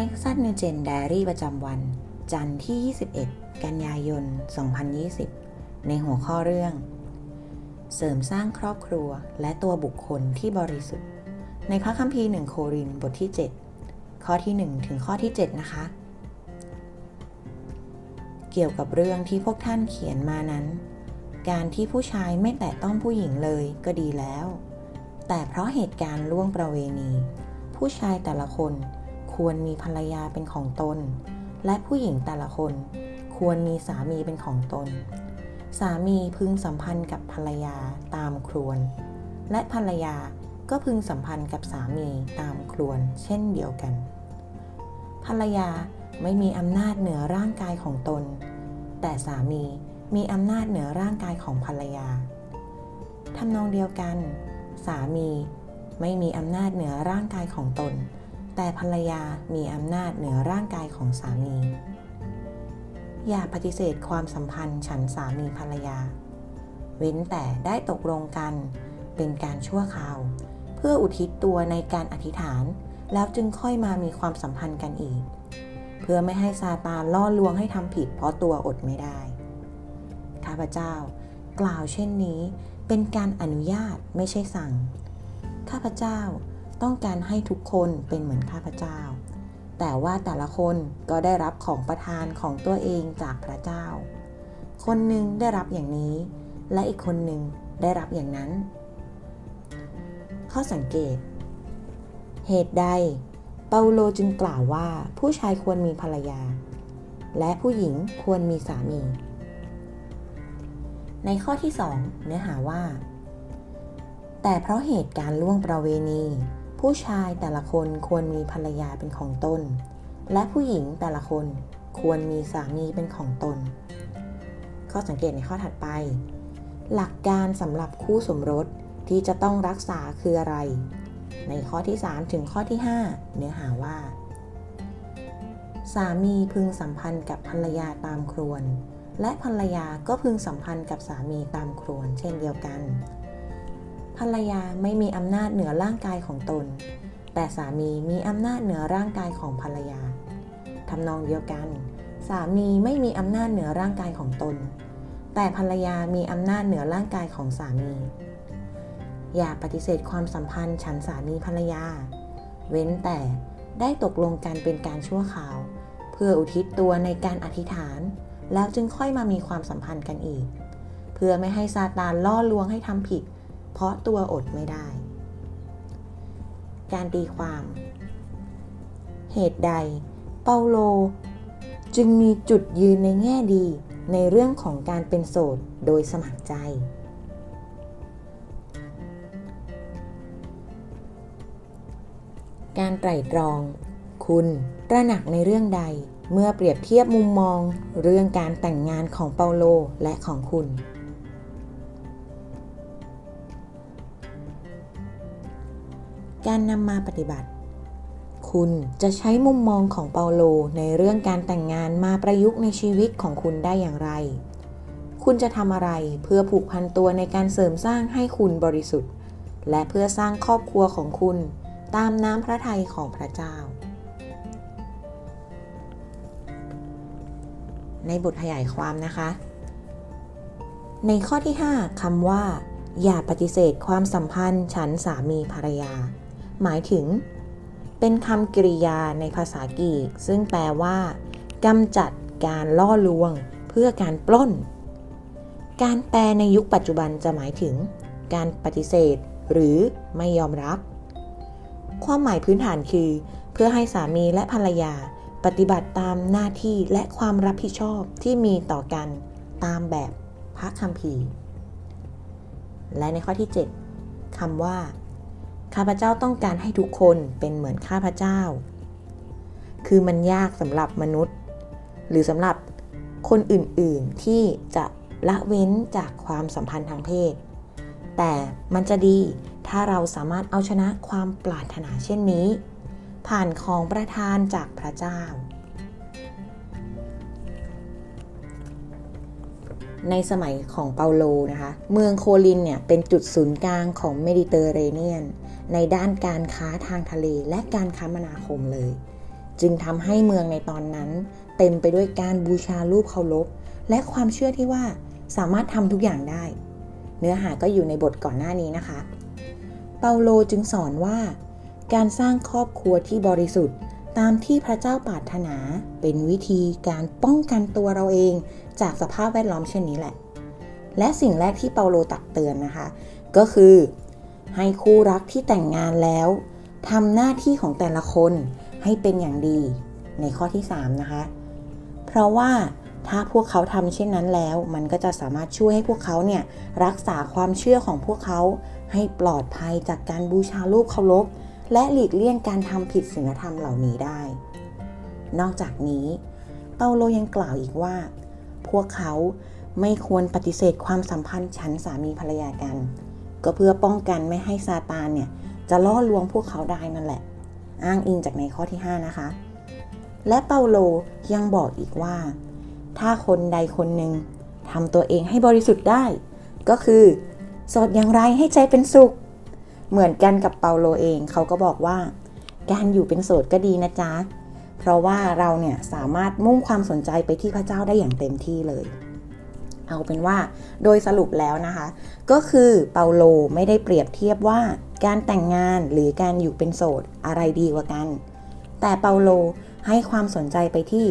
Nexus NewGen ไดอารี่ประจำวันจันทร์ที่21กันยายน2020ในหัวข้อเรื่องเสริมสร้างครอบครัวและตัวบุคคลที่บริสุทธิ์ในพระคัมภีร์1โครินธ์บทที่7ข้อที่1ถึงข้อที่7นะคะเกี่ยวกับเรื่องที่พวกท่านเขียนมานั้นการที่ผู้ชายไม่แตะต้องผู้หญิงเลยก็ดีแล้วแต่เพราะเหตุการณ์ล่วงประเวณีผู้ชายแต่ละคนควรมีภรรยาเป็นของตนและผู้หญิงแต่ละคนควรมีสามีเป็นของตนสามีพึงสัมพันธ์กับภรรยาตามควรและภรรยาก็พึงสัมพันธ์กับสามีตามควรเช่นเดียวกันภรรยาไม่มีอำนาจเหนือร่างกายของตนแต่สามีมีอำนาจเหนือร่างกายของภรรยาทำนองเดียวกันสามีไม่มีอำนาจเหนือร่างกายของตนแต่ภรรยามีอำนาจเหนือร่างกายของสามีอย่าปฏิเสธความสัมพันธ์ฉันสามีภรรยาเว้นแต่ได้ตกลงกันเป็นการชั่วคราวเพื่ออุทิศตัวในการอธิษฐานแล้วจึงค่อยมามีความสัมพันธ์กันอีกเพื่อไม่ให้ซาตานล่อลวงให้ทำผิดเพราะตัวอดไม่ได้ข้าพเจ้ากล่าวเช่นนี้เป็นการอนุญาตไม่ใช่สั่งข้าพเจ้าต้องการให้ทุกคนเป็นเหมือนข้าพเจ้าแต่ว่าแต่ละคนก็ได้รับของประทานของตัวเองจากพระเจ้าคนหนึ่งได้รับอย่างนี้และอีกคนหนึ่งได้รับอย่างนั้นข้อสังเกตเหตุใดเปาโลจึงกล่าวว่าผู้ชายควรมีภรรยาและผู้หญิงควรมีสามีในข้อที่2เนื้อหาว่าแต่เพราะเหตุการณ์ล่วงประเวณีผู้ชายแต่ละคนควรมีภรรยาเป็นของตนและผู้หญิงแต่ละคนควรมีสามีเป็นของตนข้อสังเกตในข้อถัดไปหลักการสำหรับคู่สมรสที่จะต้องรักษาคืออะไรในข้อที่3ถึงข้อที่5เนื้อหาว่าสามีพึงสัมพันธ์กับภรรยาตามควรและภรรยาก็พึงสัมพันธ์กับสามีตามควรเช่นเดียวกันภรรยาไม่มีอำนาจเหนือร่างกายของตนแต่สามีมีอำนาจเหนือร่างกายของภรรยาทำนองเดียวกันสามีไม่มีอำนาจเหนือร่างกายของตนแต่ภรรยามีอำนาจเหนือร่างกายของสามีอย่าปฏิเสธความสัมพันธ์ฉันสามีภรรยาเว้นแต่ได้ตกลงกันเป็นการชั่วคราวเพื่ออุทิศตัวในการอธิษฐานแล้วจึงค่อยมามีความสัมพันธ์กันอีกเพื่อไม่ให้ซาตานล่อลวงให้ทำผิดเพราะตัวอดไม่ได้การตีความเหตุใดเปาโลจึงมีจุดยืนในแง่ดีในเรื่องของการเป็นโสดโดยสมัครใจการไตร่ตรองคุณตระหนักในเรื่องใดเมื่อเปรียบเทียบมุมมองเรื่องการแต่งงานของเปาโลและของคุณการนำมาปฏิบัติคุณจะใช้มุมมองของเปาโลในเรื่องการแต่งงานมาประยุกต์ในชีวิตของคุณได้อย่างไรคุณจะทำอะไรเพื่อผูกพันตัวในการเสริมสร้างให้คุณบริสุทธิ์และเพื่อสร้างครอบครัวของคุณตามน้ำพระทัยของพระเจ้าในบทขยายความนะคะในข้อที่5คำว่าอย่าปฏิเสธความสัมพันธ์ฉันสามีภรรยาหมายถึงเป็นคำกริยาในภาษากรีกซึ่งแปลว่ากำจัดการล่อลวงเพื่อการปล้นการแปลในยุคปัจจุบันจะหมายถึงการปฏิเสธหรือไม่ยอมรับความหมายพื้นฐานคือเพื่อให้สามีและภรรยาปฏิบัติตามหน้าที่และความรับผิดชอบที่มีต่อกันตามแบบพระคัมภีร์และในข้อที่7คำว่าข้าพเจ้าต้องการให้ทุกคนเป็นเหมือนข้าพเจ้าคือมันยากสำหรับมนุษย์หรือสำหรับคนอื่นๆที่จะละเว้นจากความสัมพันธ์ทางเพศแต่มันจะดีถ้าเราสามารถเอาชนะความปรารถนาเช่นนี้ผ่านของประทานจากพระเจ้าในสมัยของเปาโลนะคะเมืองโครินธ์เนี่ยเป็นจุดศูนย์กลางของเมดิเตอร์เรเนียนในด้านการค้าทางทะเลและการคมนาคมเลย จึงทำให้เมืองในตอนนั้นเต็มไปด้วยการบูชารูปเคารพและความเชื่อที่ว่าสามารถทำทุกอย่างได้เนื้อหาก็อยู่ในบทก่อนหน้านี้นะคะเปาโลจึงสอนว่าการสร้างครอบครัวที่บริสุทธิ์ตามที่พระเจ้าปรารถนาเป็นวิธีการป้องกันตัวเราเองจากสภาพแวดล้อมเช่นนี้แหละและสิ่งแรกที่เปาโลตักเตือนนะคะก็คือให้คู่รักที่แต่งงานแล้วทำหน้าที่ของแต่ละคนให้เป็นอย่างดีในข้อที่3นะคะเพราะว่าถ้าพวกเขาทำเช่นนั้นแล้วมันก็จะสามารถช่วยให้พวกเขาเนี่ยรักษาความเชื่อของพวกเขาให้ปลอดภัยจากการบูชารูปเคารพและหลีกเลี่ยงการทำผิดศีลธรรมเหล่านี้ได้นอกจากนี้เปาโลยังกล่าวอีกว่าพวกเขาไม่ควรปฏิเสธความสัมพันธ์ฉันสามีภรรยากันก็เพื่อป้องกันไม่ให้ซาตานเนี่ยจะล่อลวงพวกเขาได้นั่นแหละอ้างอิงจากในข้อที่5นะคะและเปาโลยังบอกอีกว่าถ้าคนใดคนหนึ่งทำตัวเองให้บริสุทธิ์ได้ก็คือโสดอย่างไรให้ใจเป็นสุขเหมือนกันกับเปาโลเองเขาก็บอกว่าการอยู่เป็นโสดก็ดีนะจ๊ะเพราะว่าเราเนี่ยสามารถมุ่งความสนใจไปที่พระเจ้าได้อย่างเต็มที่เลยเอาเป็นว่าโดยสรุปแล้วนะคะก็คือเปาโลไม่ได้เปรียบเทียบว่าการแต่งงานหรือการอยู่เป็นโสดอะไรดีกว่ากันแต่เปาโลให้ความสนใจไปที่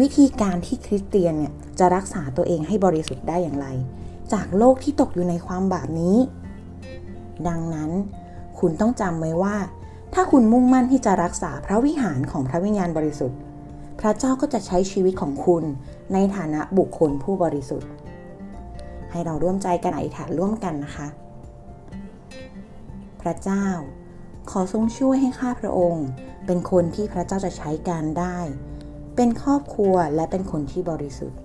วิธีการที่คริสเตียนเนี่ยจะรักษาตัวเองให้บริสุทธิ์ได้อย่างไรจากโลกที่ตกอยู่ในความบาปนี้ดังนั้นคุณต้องจำไว้ว่าถ้าคุณมุ่งมั่นที่จะรักษาพระวิหารของพระวิญญาณบริสุทธิ์พระเจ้าก็จะใช้ชีวิตของคุณในฐานะบุคคลผู้บริสุทธิ์ให้เราร่วมใจกันอธิษฐานร่วมกันนะคะพระเจ้าขอทรงช่วยให้ข้าพระองค์เป็นคนที่พระเจ้าจะใช้การได้เป็นครอบครัวและเป็นคนที่บริสุทธิ์